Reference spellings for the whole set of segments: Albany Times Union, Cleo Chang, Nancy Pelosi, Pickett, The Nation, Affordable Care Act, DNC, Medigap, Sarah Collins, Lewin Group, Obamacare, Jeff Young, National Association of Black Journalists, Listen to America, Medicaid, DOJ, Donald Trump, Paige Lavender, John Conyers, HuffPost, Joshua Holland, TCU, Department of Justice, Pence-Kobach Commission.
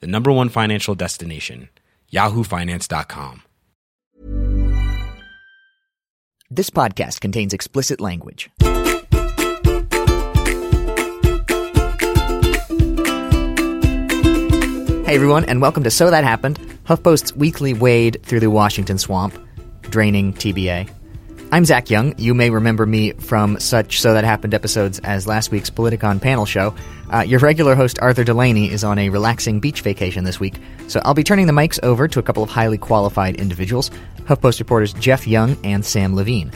the #1 financial destination, yahoofinance.com. This podcast contains explicit language. Hey everyone, and welcome to So That Happened, HuffPost's weekly wade through the Washington swamp, draining TBA. I'm Zach Young. You may remember me from such So That Happened episodes as last week's Politicon panel show. Your regular host, Arthur Delaney, is on a relaxing beach vacation this week, so I'll be turning the mics over to a couple of highly qualified individuals, HuffPost reporters Jeff Young and Sam Levine.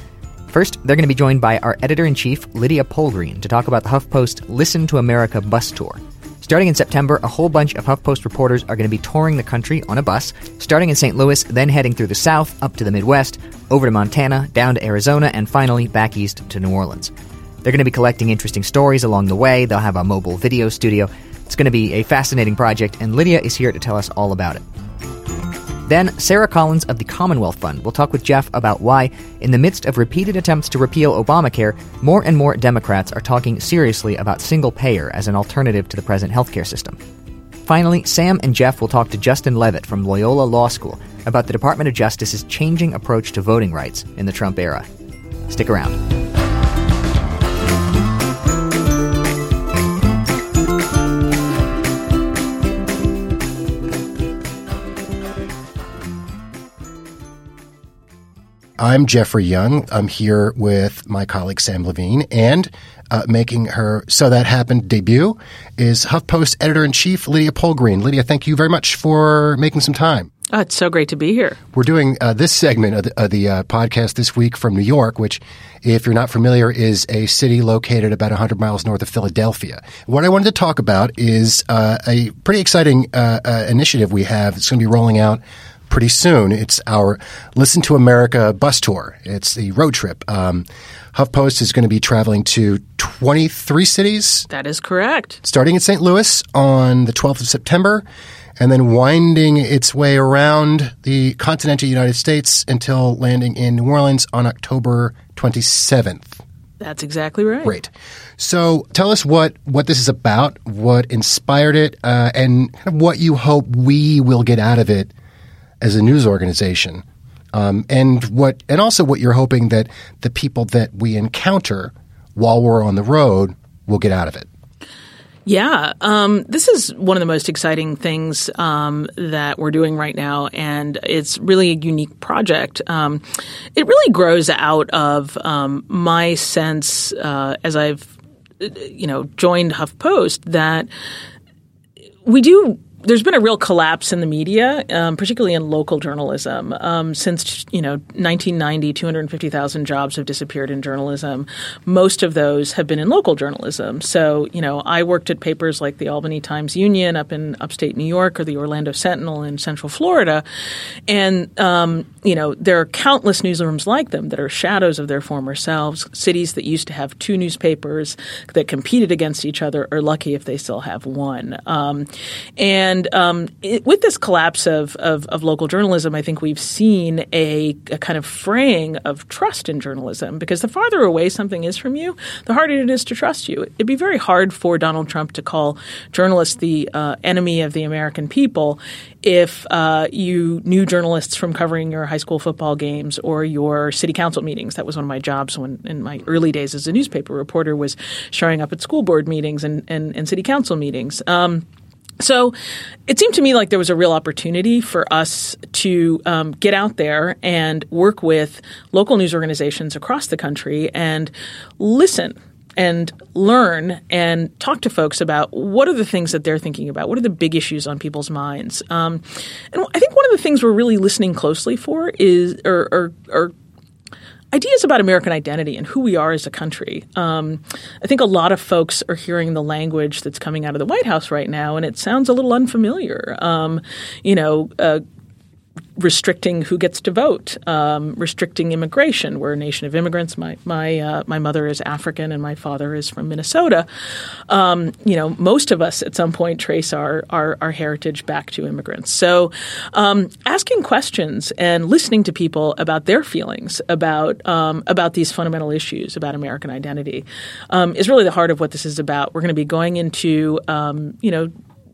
First, they're going to be joined by our editor-in-chief, Lydia Polgreen, to talk about the HuffPost Listen to America bus tour. Starting in September, a whole bunch of HuffPost reporters are going to be touring the country on a bus, starting in St. Louis, then heading through the South, up to the Midwest, over to Montana, down to Arizona, and finally back east to New Orleans. They're going to be collecting interesting stories along the way. They'll have a mobile video studio. It's going to be a fascinating project, and Lydia is here to tell us all about it. Then, Sarah Collins of the Commonwealth Fund will talk with Jeff about why, in the midst of repeated attempts to repeal Obamacare, more and more Democrats are talking seriously about single-payer as an alternative to the present healthcare system. Finally, Sam and Jeff will talk to Justin Levitt from Loyola Law School about the Department of Justice's changing approach to voting rights in the Trump era. Stick around. I'm Jeffrey Young. I'm here with my colleague Sam Levine, and making her So That Happened debut is HuffPost editor-in-chief Lydia Polgreen. Lydia, thank you very much for making some time. Oh, it's so great to be here. We're doing this segment of the podcast this week from New York, which, if you're not familiar, is a city located about 100 miles north of Philadelphia. What I wanted to talk about is a pretty exciting initiative we have. It's going to be rolling out pretty soon. It's our Listen to America bus tour. It's the road trip. HuffPost is going to be traveling to 23 cities. That is correct. Starting in St. Louis on the 12th of September and then winding its way around the continental United States until landing in New Orleans on October 27th. That's exactly right. Great. So tell us what this is about, what inspired it, and kind of what you hope we will get out of it as a news organization, and also what you're hoping that the people that we encounter while we're on the road will get out of it. Yeah. This is one of the most exciting things that we're doing right now, and it's really a unique project. It really grows out of my sense as I've joined HuffPost that we do – there's been a real collapse in the media, particularly in local journalism. Since 1990, 250,000 jobs have disappeared in journalism. Most of those have been in local journalism. So, I worked at papers like the Albany Times Union up in upstate New York or the Orlando Sentinel in Central Florida. And, there are countless newsrooms like them that are shadows of their former selves. Cities that used to have two newspapers that competed against each other are lucky if they still have one. With this collapse of local journalism, I think we've seen a kind of fraying of trust in journalism, because the farther away something is from you, the harder it is to trust you. It'd be very hard for Donald Trump to call journalists the enemy of the American people if you knew journalists from covering your high school football games or your city council meetings. That was one of my jobs when in my early days as a newspaper reporter, was showing up at school board meetings and city council meetings. So it seemed to me like there was a real opportunity for us to get out there and work with local news organizations across the country and listen and learn and talk to folks about what are the things that they're thinking about, what are the big issues on people's minds. And I think one of the things we're really listening closely for is – ideas about American identity and who we are as a country. I think a lot of folks are hearing the language that's coming out of the White House right now, and it sounds a little unfamiliar. Restricting who gets to vote, restricting immigration. We're a nation of immigrants. My mother is African and my father is from Minnesota. Most of us at some point trace our heritage back to immigrants. So asking questions and listening to people about their feelings about these fundamental issues about American identity is really the heart of what this is about. We're going to be going into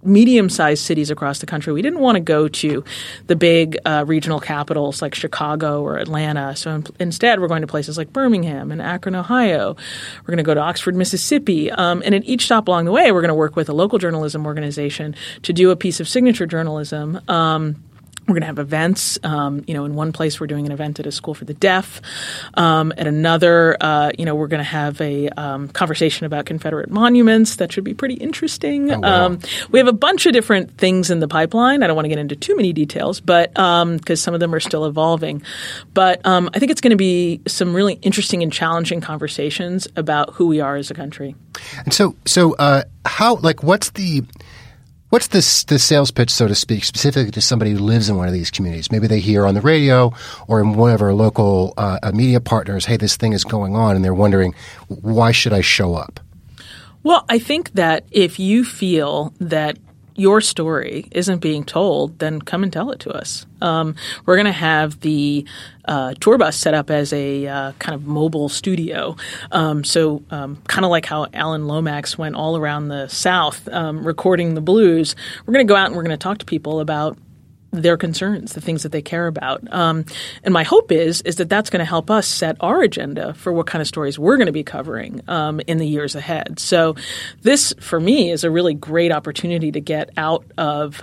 medium-sized cities across the country. We didn't want to go to the big regional capitals like Chicago or Atlanta. So instead, we're going to places like Birmingham and Akron, Ohio. We're going to go to Oxford, Mississippi. And at each stop along the way, we're going to work with a local journalism organization to do a piece of signature journalism. We're going to have events. In one place we're doing an event at a school for the deaf. At another, we're going to have a conversation about Confederate monuments. That should be pretty interesting. Oh, wow. We have a bunch of different things in the pipeline. I don't want to get into too many details, but because some of them are still evolving. But I think it's going to be some really interesting and challenging conversations about who we are as a country. And so how? Like, what's the sales pitch, so to speak, specifically to somebody who lives in one of these communities? Maybe they hear on the radio or in one of our local media partners, hey, this thing is going on, and they're wondering, why should I show up? Well, I think that if you feel that your story isn't being told, then come and tell it to us. We're going to have the tour bus set up as a kind of mobile studio. Kind of like how Alan Lomax went all around the South recording the blues, we're going to go out and we're going to talk to people about their concerns, the things that they care about. And my hope is that that's going to help us set our agenda for what kind of stories we're going to be covering in the years ahead. So this, for me, is a really great opportunity to get out of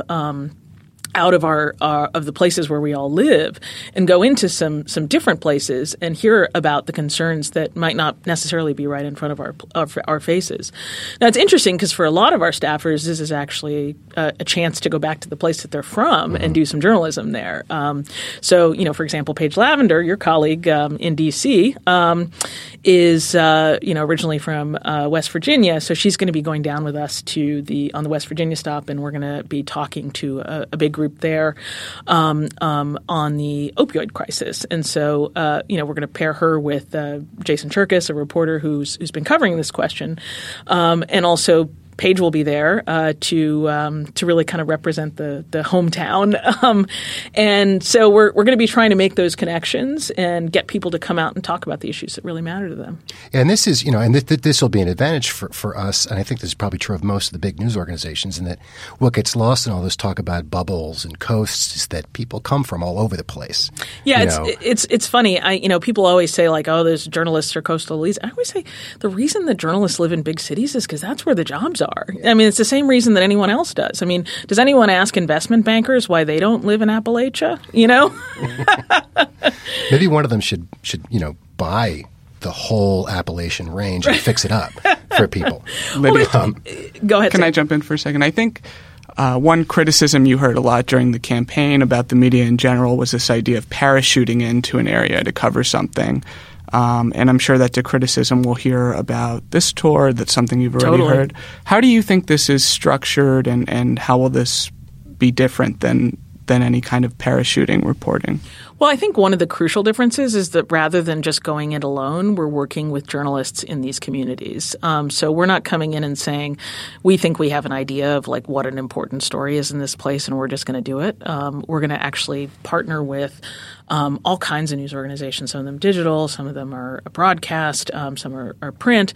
of the places where we all live and go into some different places and hear about the concerns that might not necessarily be right in front of our faces. Now, it's interesting because for a lot of our staffers, this is actually a chance to go back to the place that they're from and do some journalism there. For example, Paige Lavender, your colleague in D.C., is originally from West Virginia. So she's going to be going down with us to on the West Virginia stop, and we're going to be talking to a big group there on the opioid crisis. And so, we're going to pair her with Jason Turkus, a reporter who's been covering this question, and also Paige will be there to really kind of represent the hometown, and so we're going to be trying to make those connections and get people to come out and talk about the issues that really matter to them. And this is this will be an advantage for us, and I think this is probably true of most of the big news organizations. In that what gets lost in all this talk about bubbles and coasts is that people come from all over the place. Yeah, it's funny. People always say like, oh, those journalists are coastal elites. I always say the reason that journalists live in big cities is because that's where the jobs are. I mean, it's the same reason that anyone else does. I mean, does anyone ask investment bankers why they don't live in Appalachia? Maybe one of them should buy the whole Appalachian range and fix it up for people. Lydia, go ahead. Can I jump in for a second? I think one criticism you heard a lot during the campaign about the media in general was this idea of parachuting into an area to cover something. And I'm sure that's a criticism we'll hear about this tour. That's something you've already heard. How do you think this is structured, and how will this be different than any kind of parachuting reporting? Well, I think one of the crucial differences is that rather than just going it alone, we're working with journalists in these communities. So we're not coming in and saying, we think we have an idea of like what an important story is in this place and we're just going to do it. We're going to actually partner with all kinds of news organizations, some of them digital, some of them are broadcast, some are print,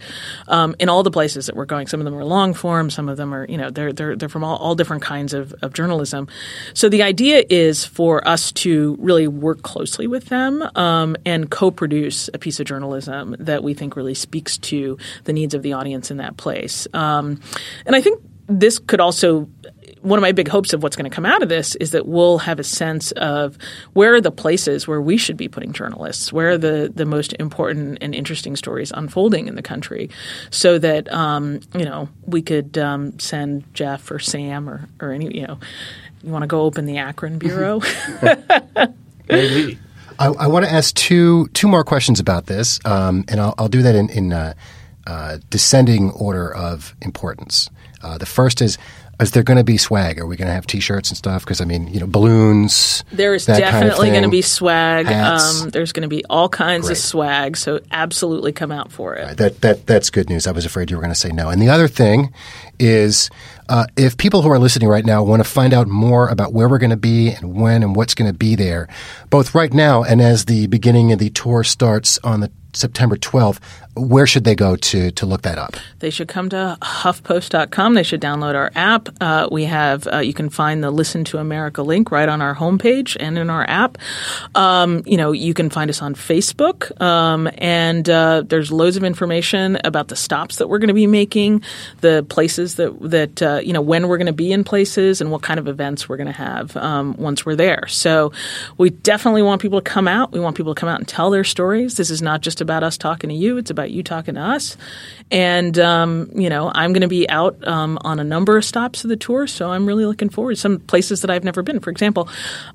in all the places that we're going. Some of them are long form, some of them are, they're from all different kinds of journalism. So the idea is for us to really work closely with them and co-produce a piece of journalism that we think really speaks to the needs of the audience in that place. And I think this could also – one of my big hopes of what's going to come out of this is that we'll have a sense of where are the places where we should be putting journalists, where are the most important and interesting stories unfolding in the country, so that we could send Jeff or Sam or any – you want to go open the Akron bureau? Maybe. I want to ask two more questions about this, and I'll do that in descending order of importance. The first is there going to be swag? Are we going to have T-shirts and stuff? Because, I mean, balloons. There is definitely going to be swag. There's going to be all kinds of swag. So absolutely come out for it. Right. That's good news. I was afraid you were going to say no. And the other thing is if people who are listening right now want to find out more about where we're going to be and when and what's going to be there, both right now and as the beginning of the tour starts on the September 12th, where should they go to look that up? They should come to HuffPost.com. They should download our app. We have you can find the Listen to America link right on our homepage and in our app. You can find us on Facebook, and there's loads of information about the stops that we're going to be making, the places that when we're going to be in places, and what kind of events we're going to have once we're there. So we definitely want people to come out. We want people to come out and tell their stories. This is not just about us talking to you. It's about you talking to us. And, I'm going to be out on a number of stops of the tour, so I'm really looking forward to some places that I've never been. For example,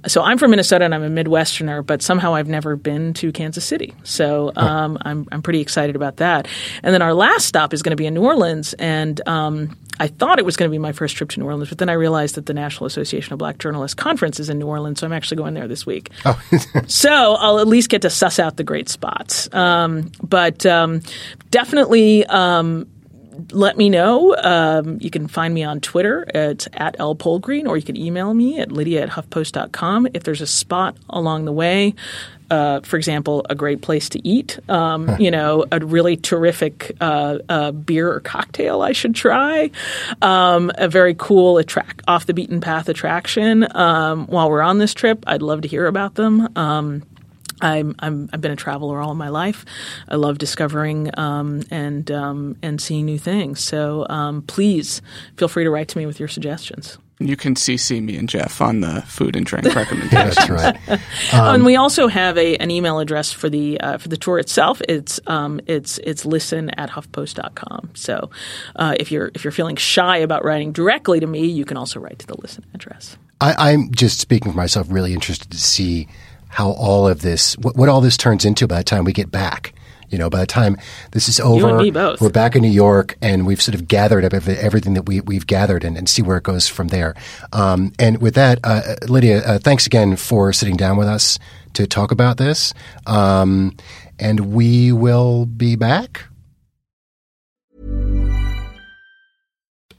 so I'm from Minnesota and I'm a Midwesterner, but somehow I've never been to Kansas City. So I'm pretty excited about that. And then our last stop is going to be in New Orleans, and I thought it was going to be my first trip to New Orleans, but then I realized that the National Association of Black Journalists Conference is in New Orleans, so I'm actually going there this week. Oh. So I'll at least get to suss out the great spots. But definitely let me know. You can find me on Twitter. It's @LPolgreen, or you can email me at lydia@huffpost.com. If there's a spot along the way, for example, a great place to eat, a really terrific beer or cocktail I should try, a very cool off-the-beaten-path attraction while we're on this trip, I'd love to hear about them. I've been a traveler all my life. I love discovering and seeing new things. So please feel free to write to me with your suggestions. You can CC me and Jeff on the food and drink recommendations. That's right. And we also have an email address for the tour itself. It's listen@huffpost.com. So if you're feeling shy about writing directly to me, you can also write to the Listen address. I'm just speaking for myself. Really interested to see how all of this, what all this turns into by the time we get back. By the time this is over, you and me both. We're back in New York, and we've sort of gathered up everything that we've gathered, and see where it goes from there. And with that, Lydia, thanks again for sitting down with us to talk about this. And we will be back.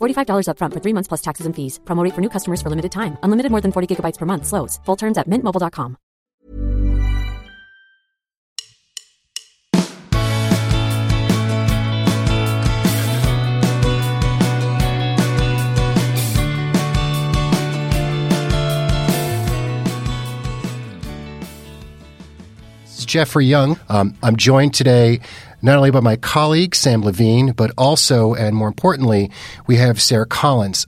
$45 up front for 3 months plus taxes and fees. Promo rate for new customers for limited time. Unlimited more than 40 gigabytes per month slows. Full terms at mintmobile.com. This is Jeffrey Young. I'm joined today not only by my colleague, Sam Levine, but also, and more importantly, we have Sarah Collins.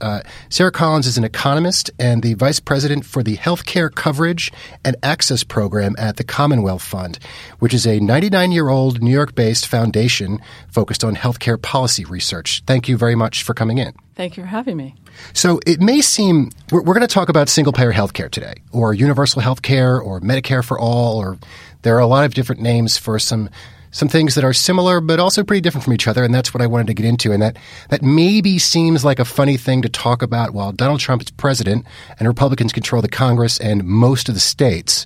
Sarah Collins is an economist and the vice president for the Healthcare Coverage and Access Program at the Commonwealth Fund, which is a 99-year-old New York-based foundation focused on healthcare policy research. Thank you very much for coming in. Thank you for having me. So it may seem – we're going to talk about single-payer healthcare today, or universal healthcare, or Medicare for All, or there are a lot of different names for some things that are similar but also pretty different from each other, and that's what I wanted to get into. And that maybe seems like a funny thing to talk about while Donald Trump is president and Republicans control the Congress and most of the states.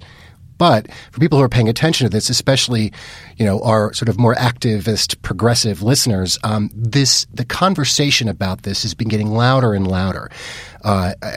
But for people who are paying attention to this, especially, you know, our sort of more activist, progressive listeners, the conversation about this has been getting louder and louder.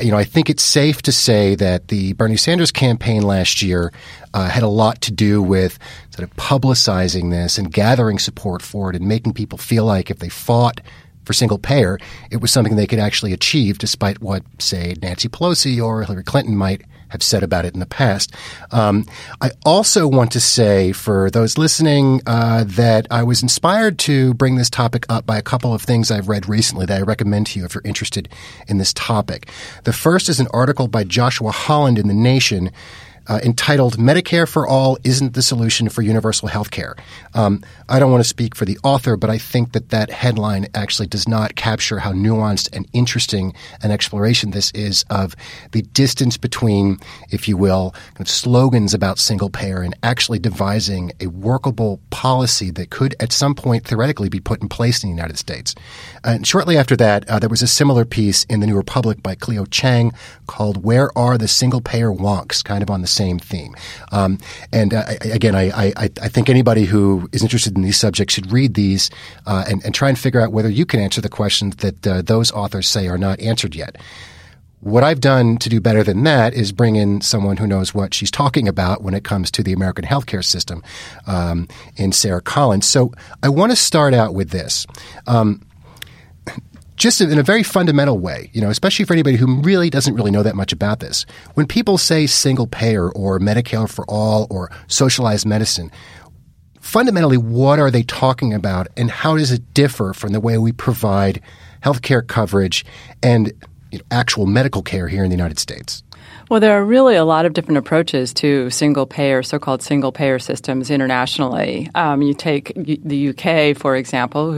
You know, I think it's safe to say that the Bernie Sanders campaign last year had a lot to do with sort of publicizing this and gathering support for it and making people feel like if they fought for single payer, it was something they could actually achieve despite what, say, Nancy Pelosi or Hillary Clinton might have said about it in the past. I also want to say for those listening that I was inspired to bring this topic up by a couple of things I've read recently that I recommend to you if you're interested in this topic. The first is an article by Joshua Holland in The Nation entitled Medicare for All Isn't the Solution for Universal Healthcare. I don't want to speak for the author, but I think that that headline actually does not capture how nuanced and interesting an exploration this is of the distance between, if you will, kind of slogans about single payer and actually devising a workable policy that could at some point theoretically be put in place in the United States. And shortly after that, there was a similar piece in The New Republic by Cleo Chang called Where Are the Single Payer Wonks? Kind of on the same theme. I think anybody who is interested in these subjects should read these and try and figure out whether you can answer the questions that those authors say are not answered yet. What I've done to do better than that is bring in someone who knows what she's talking about when it comes to the American healthcare system in Sarah Collins. So I want to start out with this. Just in a very fundamental way, you know, especially for anybody who really doesn't really know that much about this. When people say single payer or Medicare for all or socialized medicine, fundamentally, what are they talking about and how does it differ from the way we provide healthcare coverage and, you know, actual medical care here in the United States? Well, there are really a lot of different approaches to single-payer, so-called single-payer systems internationally. You take the UK, for example,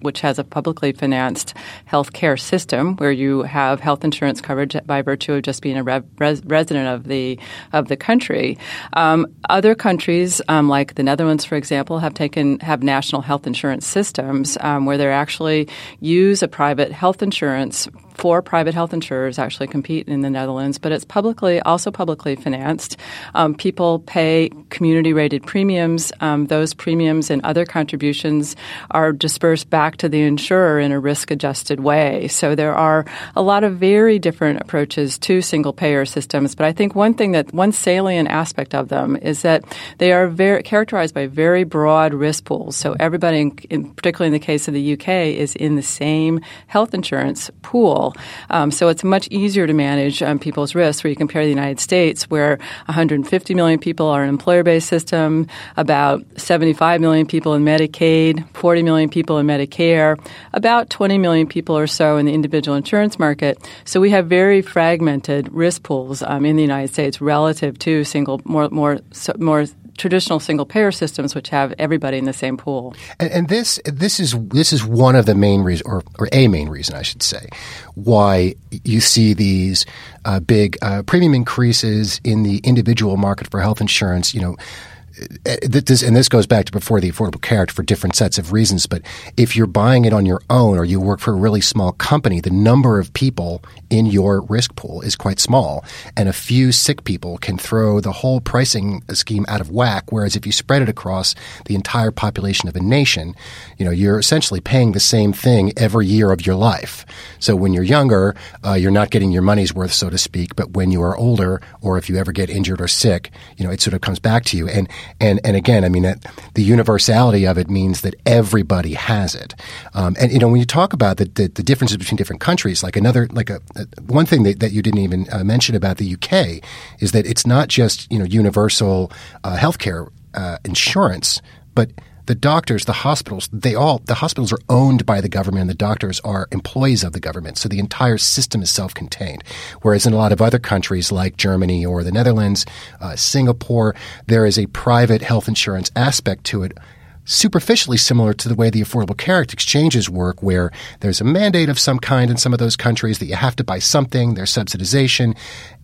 which has a publicly financed healthcare system where you have health insurance coverage by virtue of just being a resident of the country. Other countries, like the Netherlands, for example, have national health insurance systems where they actually use a private health insurance. Four private health insurers actually compete in the Netherlands, but it's also publicly financed. People pay community-rated premiums. Those premiums and other contributions are dispersed back to the insurer in a risk-adjusted way. So there are a lot of very different approaches to single-payer systems, but I think one salient aspect of them is that they are characterized by very broad risk pools. So everybody, particularly in the case of the UK, is in the same health insurance pool. So it's much easier to manage people's risks where you compare the United States, where 150 million people are in an employer-based system, about 75 million people in Medicaid, 40 million people in Medicare, about 20 million people or so in the individual insurance market. So we have very fragmented risk pools in the United States relative to more traditional single-payer systems, which have everybody in the same pool. And this is one of the main reasons, or a main reason, I should say, why you see these big premium increases in the individual market for health insurance. You know, this goes back to before the Affordable Care Act for different sets of reasons. But if you're buying it on your own or you work for a really small company, the number of people in your risk pool is quite small. And a few sick people can throw the whole pricing scheme out of whack. Whereas if you spread it across the entire population of a nation, you know, you're essentially paying the same thing every year of your life. So when you're younger, you're not getting your money's worth, so to speak. But when you are older or if you ever get injured or sick, you know, it sort of comes back to you. And again, I mean, the universality of it means that everybody has it. And, you know, when you talk about the differences between different countries, one thing that you didn't even mention about the UK is that it's not just, you know, universal healthcare insurance, but the doctors, the hospitals, the hospitals are owned by the government and the doctors are employees of the government. So the entire system is self-contained. Whereas in a lot of other countries like Germany or the Netherlands, Singapore, there is a private health insurance aspect to it superficially similar to the way the Affordable Care Act exchanges work, where there's a mandate of some kind in some of those countries that you have to buy something, there's subsidization,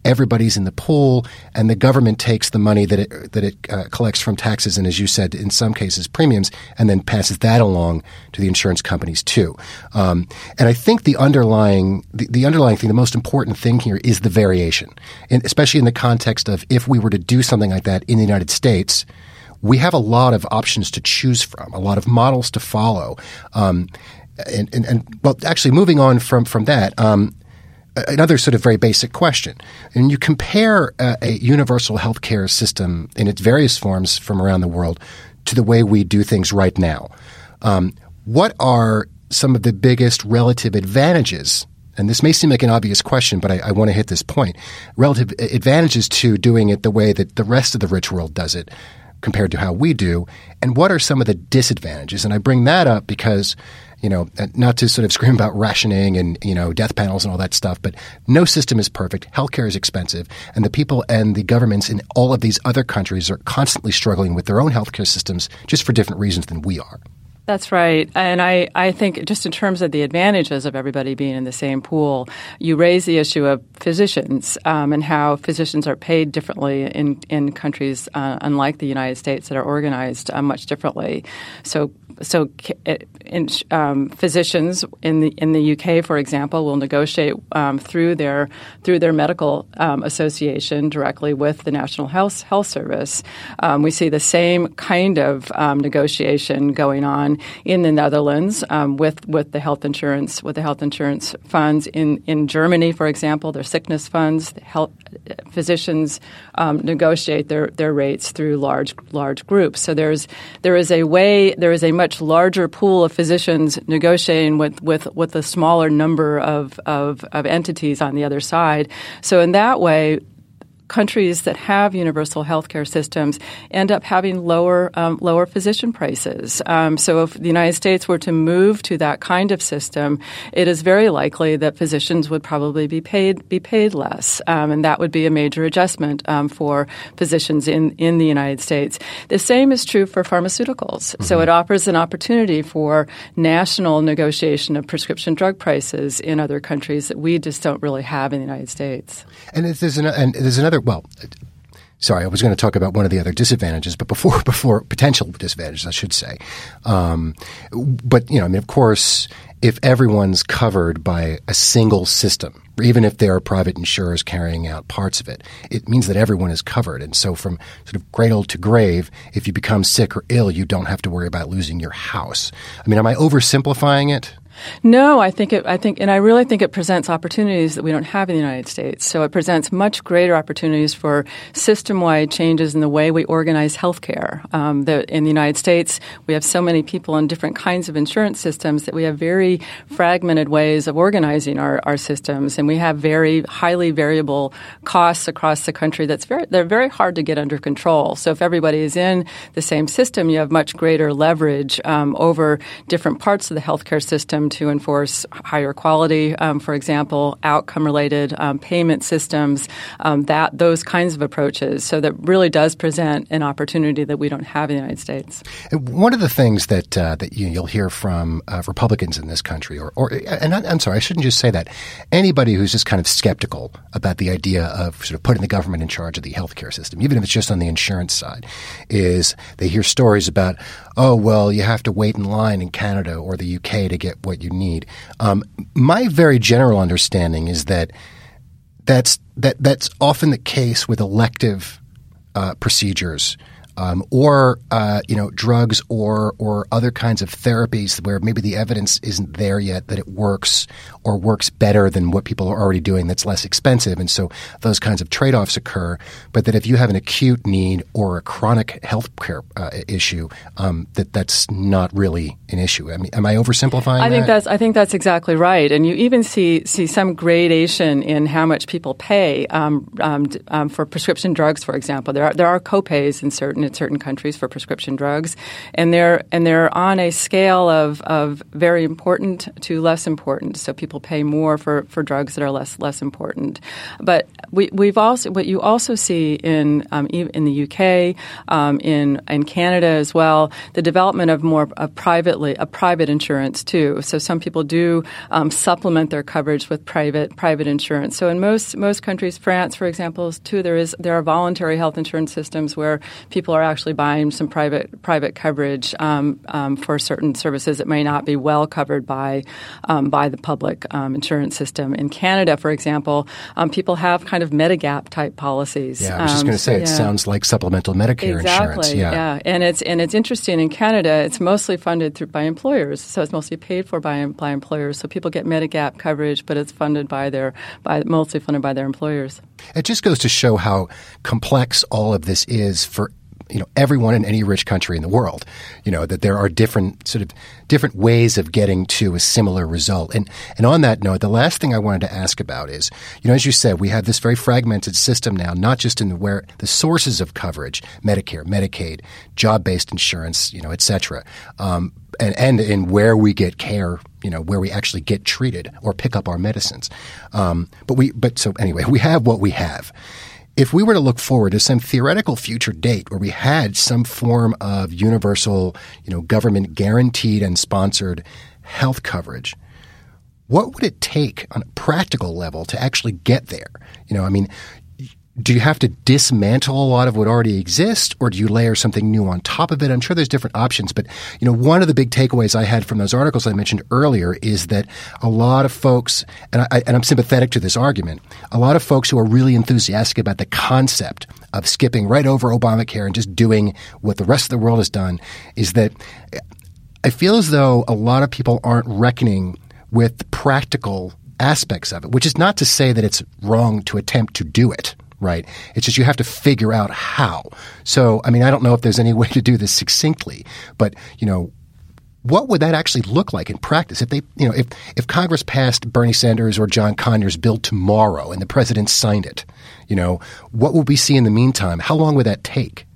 everybody's in the pool, and the government takes the money that it collects from taxes and, as you said, in some cases premiums, and then passes that along to the insurance companies too. And I think the underlying thing, the most important thing here is the variation, and especially in the context of if we were to do something like that in the United States, we have a lot of options to choose from, a lot of models to follow. Well, actually, moving on from that, another sort of very basic question. And you compare a universal healthcare system in its various forms from around the world to the way we do things right now. What are some of the biggest relative advantages? And this may seem like an obvious question, but I want to hit this point. Relative advantages to doing it the way that the rest of the rich world does it compared to how we do, and what are some of the disadvantages? And I bring that up because, you know, not to sort of scream about rationing and, you know, death panels and all that stuff, but no system is perfect. Healthcare is expensive, and the people and the governments in all of these other countries are constantly struggling with their own healthcare systems just for different reasons than we are. That's right. And I think just in terms of the advantages of everybody being in the same pool, you raise the issue of physicians and how physicians are paid differently in countries unlike the United States that are organized much differently. So physicians in the UK, for example, will negotiate through their medical association directly with the National Health Service. We see the same kind of negotiation going on in the Netherlands with the health insurance funds. In Germany, for example, their sickness funds. Physicians negotiate their rates through large groups. So there is a much larger pool of physicians negotiating with a smaller number of entities on the other side. So in that way, countries that have universal healthcare systems end up having lower physician prices. So if the United States were to move to that kind of system, it is very likely that physicians would probably be paid less, and that would be a major adjustment for physicians in the United States. The same is true for pharmaceuticals. Mm-hmm. So it offers an opportunity for national negotiation of prescription drug prices in other countries that we just don't really have in the United States. And there's another. Well, sorry, I was going to talk about one of the other disadvantages, but before potential disadvantages, I should say. But, you know, I mean, of course, if everyone's covered by a single system, even if there are private insurers carrying out parts of it, it means that everyone is covered. And so from sort of cradle to grave, if you become sick or ill, you don't have to worry about losing your house. I mean, am I oversimplifying it? No, I really think it presents opportunities that we don't have in the United States. So it presents much greater opportunities for system-wide changes in the way we organize healthcare. In the United States, we have so many people in different kinds of insurance systems that we have very fragmented ways of organizing our systems, and we have very highly variable costs across the country. They're very hard to get under control. So if everybody is in the same system, you have much greater leverage over different parts of the healthcare system to enforce higher quality, for example, outcome-related payment systems, those kinds of approaches. So that really does present an opportunity that we don't have in the United States. And one of the things that you'll hear from Republicans in this country, I'm sorry, I shouldn't just say that. Anybody who's just kind of skeptical about the idea of sort of putting the government in charge of the healthcare system, even if it's just on the insurance side, is they hear stories about, oh, well, you have to wait in line in Canada or the UK to get what you need. My very general understanding is that's often the case with elective procedures or drugs or other kinds of therapies where maybe the evidence isn't there yet that it works or works better than what people are already doing that's less expensive. And so those kinds of trade-offs occur. But that if you have an acute need or a chronic health care issue, that's not really an issue. I mean, am I oversimplifying that? I think that's exactly right. And you even see some gradation in how much people pay for prescription drugs, for example. There are co-pays in certain certain in certain countries for prescription drugs, and they're on a scale of very important to less important. So people pay more for drugs that are less important. But we've also what you also see in the UK, in Canada as well, the development of more private insurance too. So some people do supplement their coverage with private insurance. So in most countries, France, for example, is too. There are voluntary health insurance systems where people are actually buying some private coverage for certain services that may not be well covered by the public insurance system. In Canada, for example, people have kind of Medigap type policies. Yeah, I was just going to say it sounds like supplemental Medicare insurance. Yeah, and it's interesting. In Canada, it's mostly funded by employers, so it's mostly paid for by employers. So people get Medigap coverage, but it's funded by their employers. It just goes to show how complex all of this is for everyone in any rich country in the world, that there are different ways of getting to a similar result. And on that note, the last thing I wanted to ask about is, as you said, we have this very fragmented system now, not just in where the sources of coverage, Medicare, Medicaid, job-based insurance, et cetera, and in where we get care, where we actually get treated or pick up our medicines. So anyway, we have what we have. If we were to look forward to some theoretical future date where we had some form of universal, government guaranteed and sponsored health coverage, what would it take on a practical level to actually get there? Do you have to dismantle a lot of what already exists, or do you layer something new on top of it? I'm sure there's different options, but one of the big takeaways I had from those articles I mentioned earlier is that a lot of folks, and I'm sympathetic to this argument, a lot of folks who are really enthusiastic about the concept of skipping right over Obamacare and just doing what the rest of the world has done, is that I feel as though a lot of people aren't reckoning with the practical aspects of it, which is not to say that it's wrong to attempt to do it. Right. It's just you have to figure out how. So, I don't know if there's any way to do this succinctly, but, what would that actually look like in practice? If they, if Congress passed Bernie Sanders or John Conyers' bill tomorrow and the president signed it, what would we see in the meantime? How long would that take?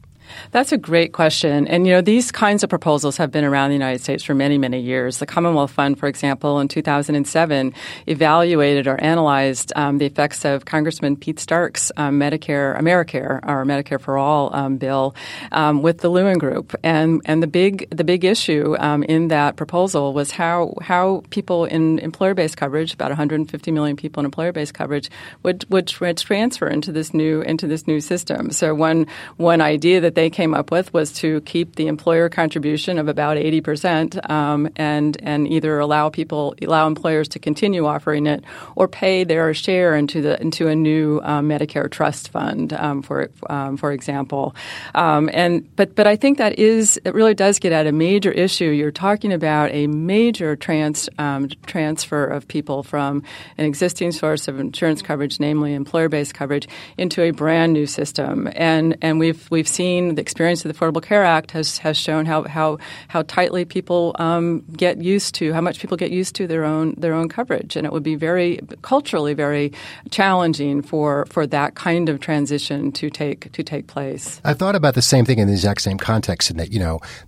That's a great question. And, these kinds of proposals have been around the United States for many, many years. The Commonwealth Fund, for example, in 2007 evaluated or analyzed the effects of Congressman Pete Stark's Medicare for All bill with the Lewin Group. And the big issue in that proposal was how people in employer-based coverage, about 150 million people in employer-based coverage, would transfer into this new system. So one idea that they came up with was to keep the employer contribution of about 80%, and either allow employers to continue offering it or pay their share into a new Medicare trust fund, for example. But I think it really does get at a major issue. You're talking about a major transfer of people from an existing source of insurance coverage, namely employer-based coverage, into a brand new system, and we've seen. The experience of the Affordable Care Act has shown how tightly people get used to, how much people get used to their own coverage, and it would be very culturally very challenging for that kind of transition to take place. I thought about the same thing in the exact same context, in that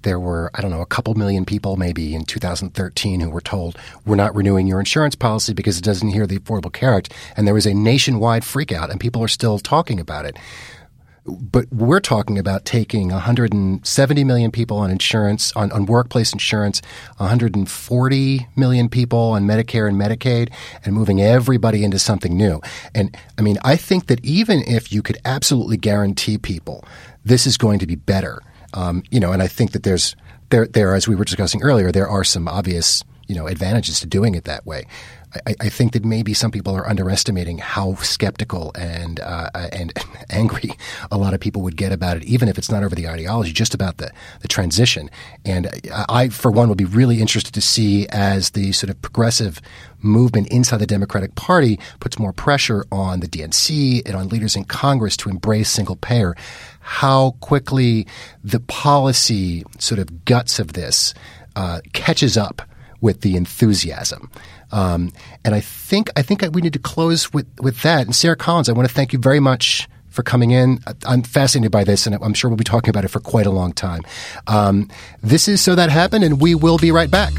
there were a couple million people maybe in 2013 who were told, we're not renewing your insurance policy because it doesn't adhere to the Affordable Care Act, and there was a nationwide freakout, and people are still talking about it. But we're talking about taking 170 million people on insurance, on workplace insurance, 140 million people on Medicare and Medicaid, and moving everybody into something new. And I think that even if you could absolutely guarantee people, this is going to be better. And I think that there, as we were discussing earlier, there are some obvious advantages to doing it that way. I think that maybe some people are underestimating how skeptical and angry a lot of people would get about it, even if it's not over the ideology, just about the transition. And I, for one, would be really interested to see as the sort of progressive movement inside the Democratic Party puts more pressure on the DNC and on leaders in Congress to embrace single payer, how quickly the policy sort of guts of this catches up with the enthusiasm. And I think we need to close with that. And Sarah Collins, I want to thank you very much for coming in. I'm fascinated by this, and I'm sure we'll be talking about it for quite a long time. This is So That Happened, and we will be right back.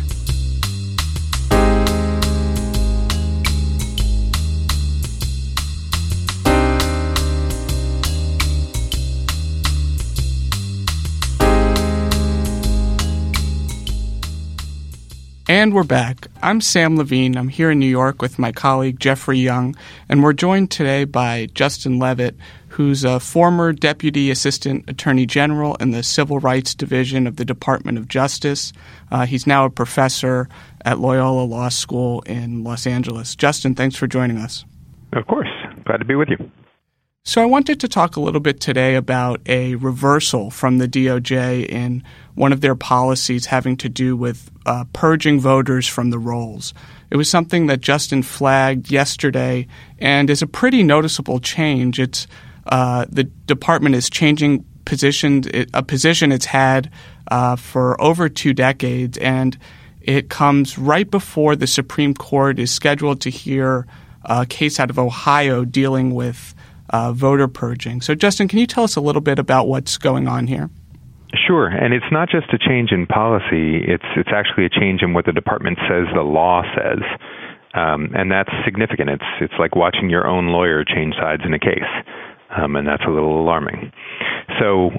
And we're back. I'm Sam Levine. I'm here in New York with my colleague Jeffrey Young, and we're joined today by Justin Levitt, who's a former Deputy Assistant Attorney General in the Civil Rights Division of the Department of Justice. He's now a professor at Loyola Law School in Los Angeles. Justin, thanks for joining us. Of course. Glad to be with you. So I wanted to talk a little bit today about a reversal from the DOJ in one of their policies having to do with purging voters from the rolls. It was something that Justin flagged yesterday and is a pretty noticeable change. It's the department is changing positions, a position it's had for over 2 decades, and it comes right before the Supreme Court is scheduled to hear a case out of Ohio dealing with voter purging. So, Justin, can you tell us a little bit about what's going on here? Sure. And it's not just a change in policy. It's actually a change in what the department says the law says. And that's significant. It's like watching your own lawyer change sides in a case. And that's a little alarming. So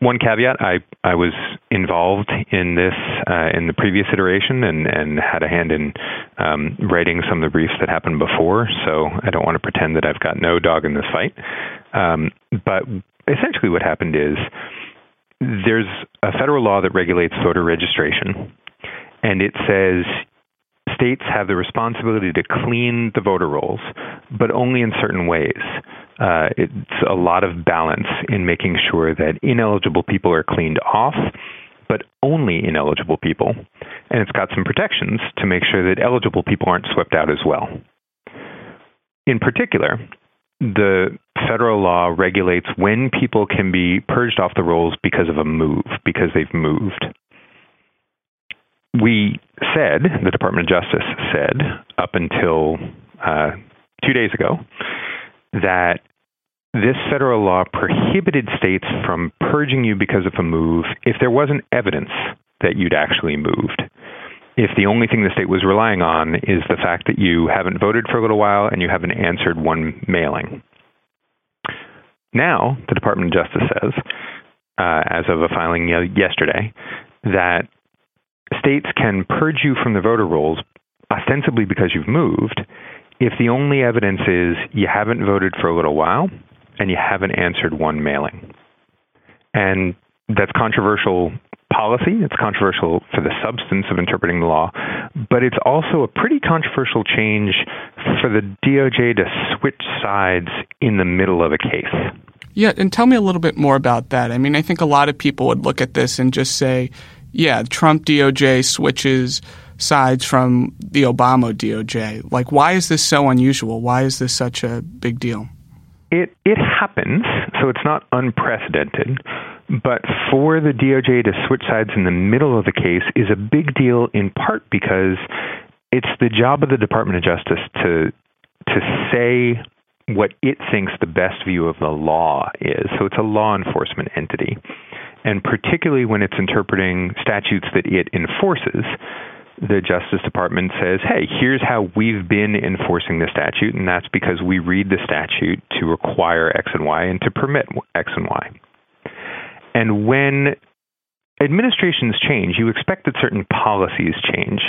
one caveat, I was involved in this in the previous iteration and had a hand in writing some of the briefs that happened before, so I don't want to pretend that I've got no dog in this fight. But essentially what happened is there's a federal law that regulates voter registration, and it says states have the responsibility to clean the voter rolls, but only in certain ways. It's a lot of balance in making sure that ineligible people are cleaned off, but only ineligible people. And it's got some protections to make sure that eligible people aren't swept out as well. In particular, the federal law regulates when people can be purged off the rolls because of a move, because they've moved. We said, the Department of Justice said, up until 2 days ago, that this federal law prohibited states from purging you because of a move if there wasn't evidence that you'd actually moved. If the only thing the state was relying on is the fact that you haven't voted for a little while and you haven't answered one mailing. Now, the Department of Justice says, as of a filing yesterday, that states can purge you from the voter rolls ostensibly because you've moved if the only evidence is you haven't voted for a little while and you haven't answered one mailing. And that's controversial policy. It's controversial for the substance of interpreting the law, but it's also a pretty controversial change for the DOJ to switch sides in the middle of a case. Yeah, and tell me a little bit more about that. I mean, I think a lot of people would look at this and just say, yeah, Trump DOJ switches sides from the Obama DOJ. Like, why is this so unusual? Why is this such a big deal? It happens, so it's not unprecedented. But for the DOJ to switch sides in the middle of the case is a big deal, in part because it's the job of the Department of Justice to say what it thinks the best view of the law is. So it's a law enforcement entity. And particularly when it's interpreting statutes that it enforces, the Justice Department says, hey, here's how we've been enforcing the statute, and that's because we read the statute to require X and Y and to permit X and Y. And when administrations change, you expect that certain policies change.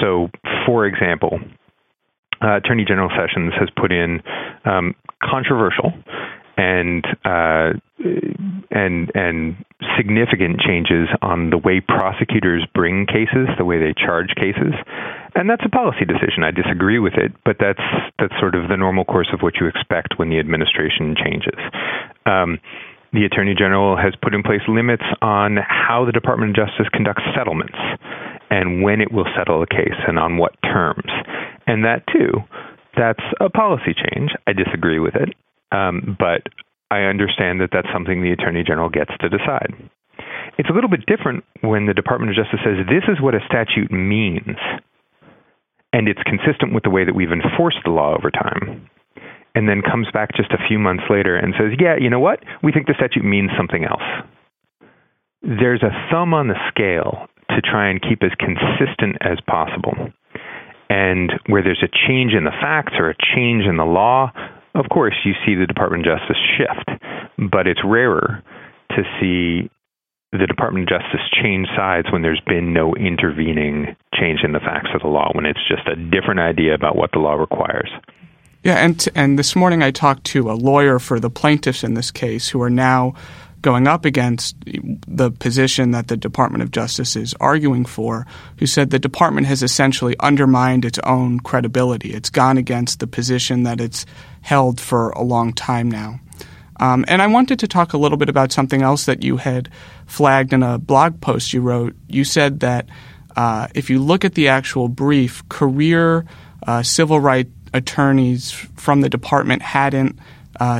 So, for example, Attorney General Sessions has put in controversial and significant changes on the way prosecutors bring cases, the way they charge cases. And that's a policy decision. I disagree with it, but that's sort of the normal course of what you expect when the administration changes. The Attorney General has put in place limits on how the Department of Justice conducts settlements and when it will settle a case and on what terms. And that, too, that's a policy change. I disagree with it. But I understand that that's something the Attorney General gets to decide. It's a little bit different when the Department of Justice says this is what a statute means, and it's consistent with the way that we've enforced the law over time. and then comes back just a few months later and says, yeah, you know what? We think the statute means something else. There's a thumb on the scale to try and keep as consistent as possible. And where there's a change in the facts or a change in the law, of course, you see the Department of Justice shift, but it's rarer to see the Department of Justice change sides when there's been no intervening change in the facts of the law, when it's just a different idea about what the law requires. Yeah, and this morning I talked to a lawyer for the plaintiffs in this case who are now going up against the position that the Department of Justice is arguing for, who said the department has essentially undermined its own credibility. It's gone against the position that it's held for a long time now. And I wanted to talk a little bit about something else that you had flagged in a blog post you wrote. You said that if you look at the actual brief, career civil rights attorneys from the department hadn't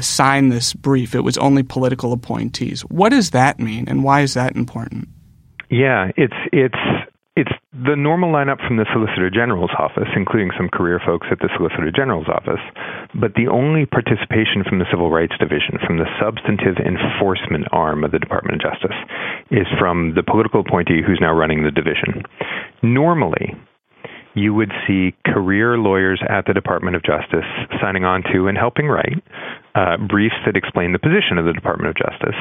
signed this brief. It was only political appointees. What does that mean, and why is that important? Yeah, it's the normal lineup from the Solicitor General's office, including some career folks at the Solicitor General's office, but the only participation from the Civil Rights Division, from the substantive enforcement arm of the Department of Justice, is from the political appointee who's now running the division. Normally, you would see career lawyers at the Department of Justice signing on to and helping write briefs that explain the position of the Department of Justice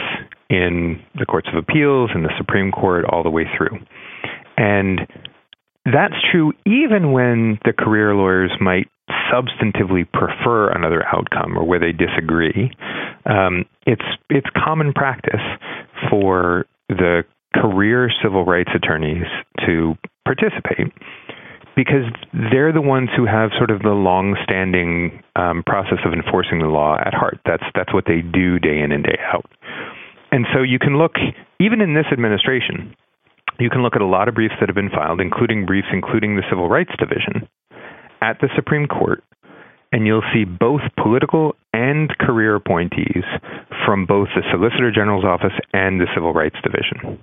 in the courts of appeals, in the Supreme Court, all the way through. And that's true even when the career lawyers might substantively prefer another outcome or where they disagree. It's common practice for the career civil rights attorneys to participate, because they're the ones who have sort of the long-standing process of enforcing the law at heart. That's what they do day in and day out. And so you can look, even in this administration, you can look at a lot of briefs that have been filed, including the Civil Rights Division, at the Supreme Court, and you'll see both political and career appointees from both the Solicitor General's office and the Civil Rights Division.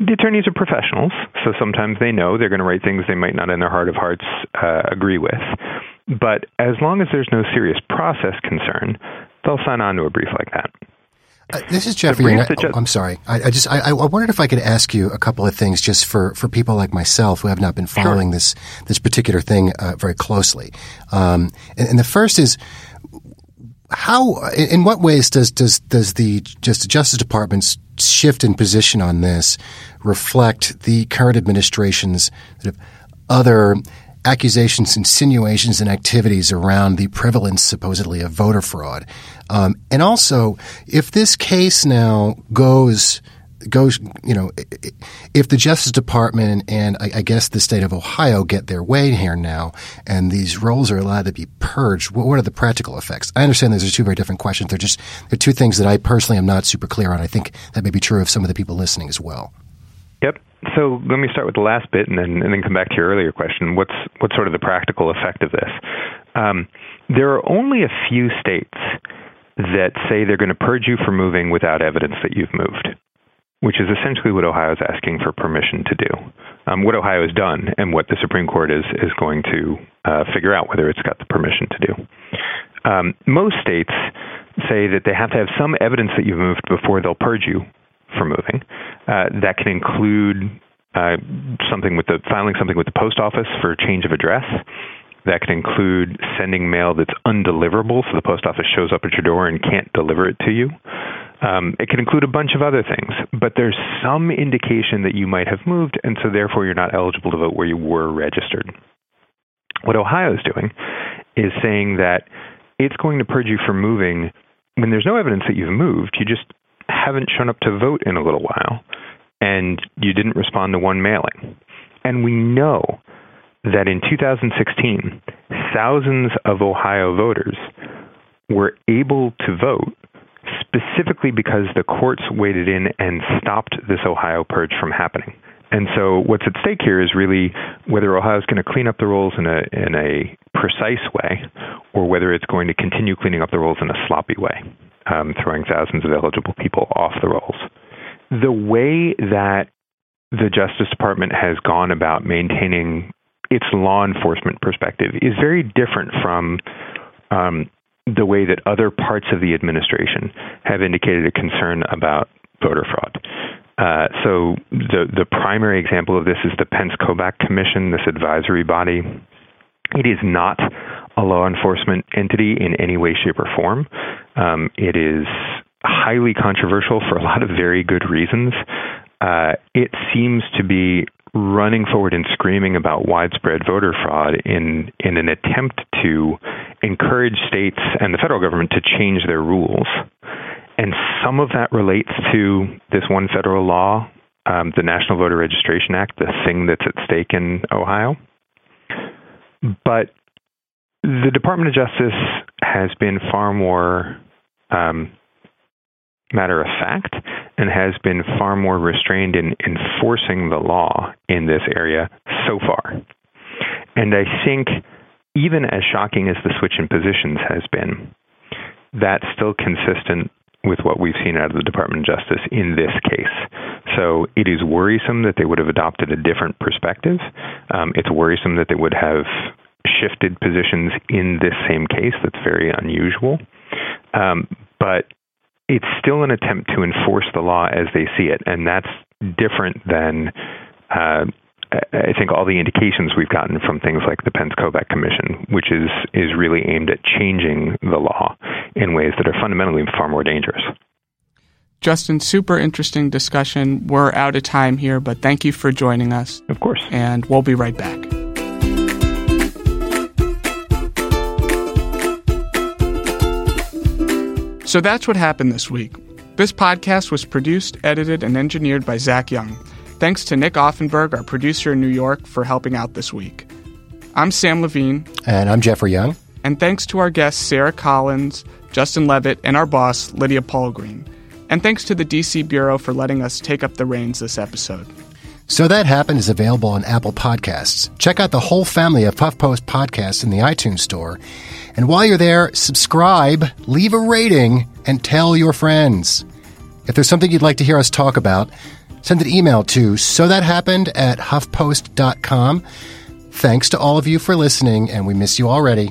The attorneys are professionals, so sometimes they know they're going to write things they might not in their heart of hearts agree with. But as long as there's no serious process concern, they'll sign on to a brief like that. This is Jeff Young. I'm sorry. I wondered if I could ask you a couple of things just for people like myself who have not been following this particular thing very closely. And the first is, how, in what ways does the Justice Department's shift in position on this reflect the current administration's other accusations, insinuations, and activities around the prevalence, supposedly, of voter fraud? And also, if this case now goes, you know, if the Justice Department and I guess the state of Ohio get their way here now, and these roles are allowed to be purged, what are the practical effects? I understand those are two very different questions. They're two things that I personally am not super clear on. I think that may be true of some of the people listening as well. Yep. So let me start with the last bit, and then come back to your earlier question. What's sort of the practical effect of this? There are only a few states that say they're going to purge you for moving without evidence that you've moved, which is essentially what Ohio is asking for permission to do, what Ohio has done and what the Supreme Court is going to figure out whether it's got the permission to do. Most states say that they have to have some evidence that you've moved before they'll purge you for moving. That can include filing something with the post office for change of address. That could include sending mail that's undeliverable, so the post office shows up at your door and can't deliver it to you. It could include a bunch of other things, but there's some indication that you might have moved, and so therefore you're not eligible to vote where you were registered. What Ohio is doing is saying that it's going to purge you from moving when there's no evidence that you've moved. You just haven't shown up to vote in a little while, and you didn't respond to one mailing. And we know that in 2016, thousands of Ohio voters were able to vote specifically because the courts waded in and stopped this Ohio purge from happening. And so what's at stake here is really whether Ohio is going to clean up the rolls in a precise way, or whether it's going to continue cleaning up the rolls in a sloppy way, throwing thousands of eligible people off the rolls. The way that the Justice Department has gone about maintaining its law enforcement perspective is very different from the way that other parts of the administration have indicated a concern about voter fraud. So the primary example of this is the Pence-Kobach Commission, this advisory body. It is not a law enforcement entity in any way, shape, or form. It is highly controversial for a lot of very good reasons. It seems to be running forward and screaming about widespread voter fraud in an attempt to encourage states and the federal government to change their rules. And some of that relates to this one federal law, the National Voter Registration Act, the thing that's at stake in Ohio. But the Department of Justice has been far more matter of fact and has been far more restrained in enforcing the law in this area so far. And I think even as shocking as the switch in positions has been, that's still consistent with what we've seen out of the Department of Justice in this case. So it is worrisome that they would have adopted a different perspective. It's worrisome that they would have shifted positions in this same case. That's very unusual. But it's still an attempt to enforce the law as they see it. And that's different than, I think, all the indications we've gotten from things like the Pence-Kobach Commission, which is really aimed at changing the law in ways that are fundamentally far more dangerous. Justin, super interesting discussion. We're out of time here, but thank you for joining us. Of course. And we'll be right back. So that's what happened this week. This podcast was produced, edited, and engineered by Zach Young. Thanks to Nick Offenberg, our producer in New York, for helping out this week. I'm Sam Levine. And I'm Jeffrey Young. And thanks to our guests Sarah Collins, Justin Levitt, and our boss, Lydia Polgreen. And thanks to the D.C. Bureau for letting us take up the reins this episode. So That Happened is available on Apple Podcasts. Check out the whole family of HuffPost podcasts in the iTunes Store. And while you're there, subscribe, leave a rating, and tell your friends. If there's something you'd like to hear us talk about, send an email to sothathappened@huffpost.com. Thanks to all of you for listening, and we miss you already.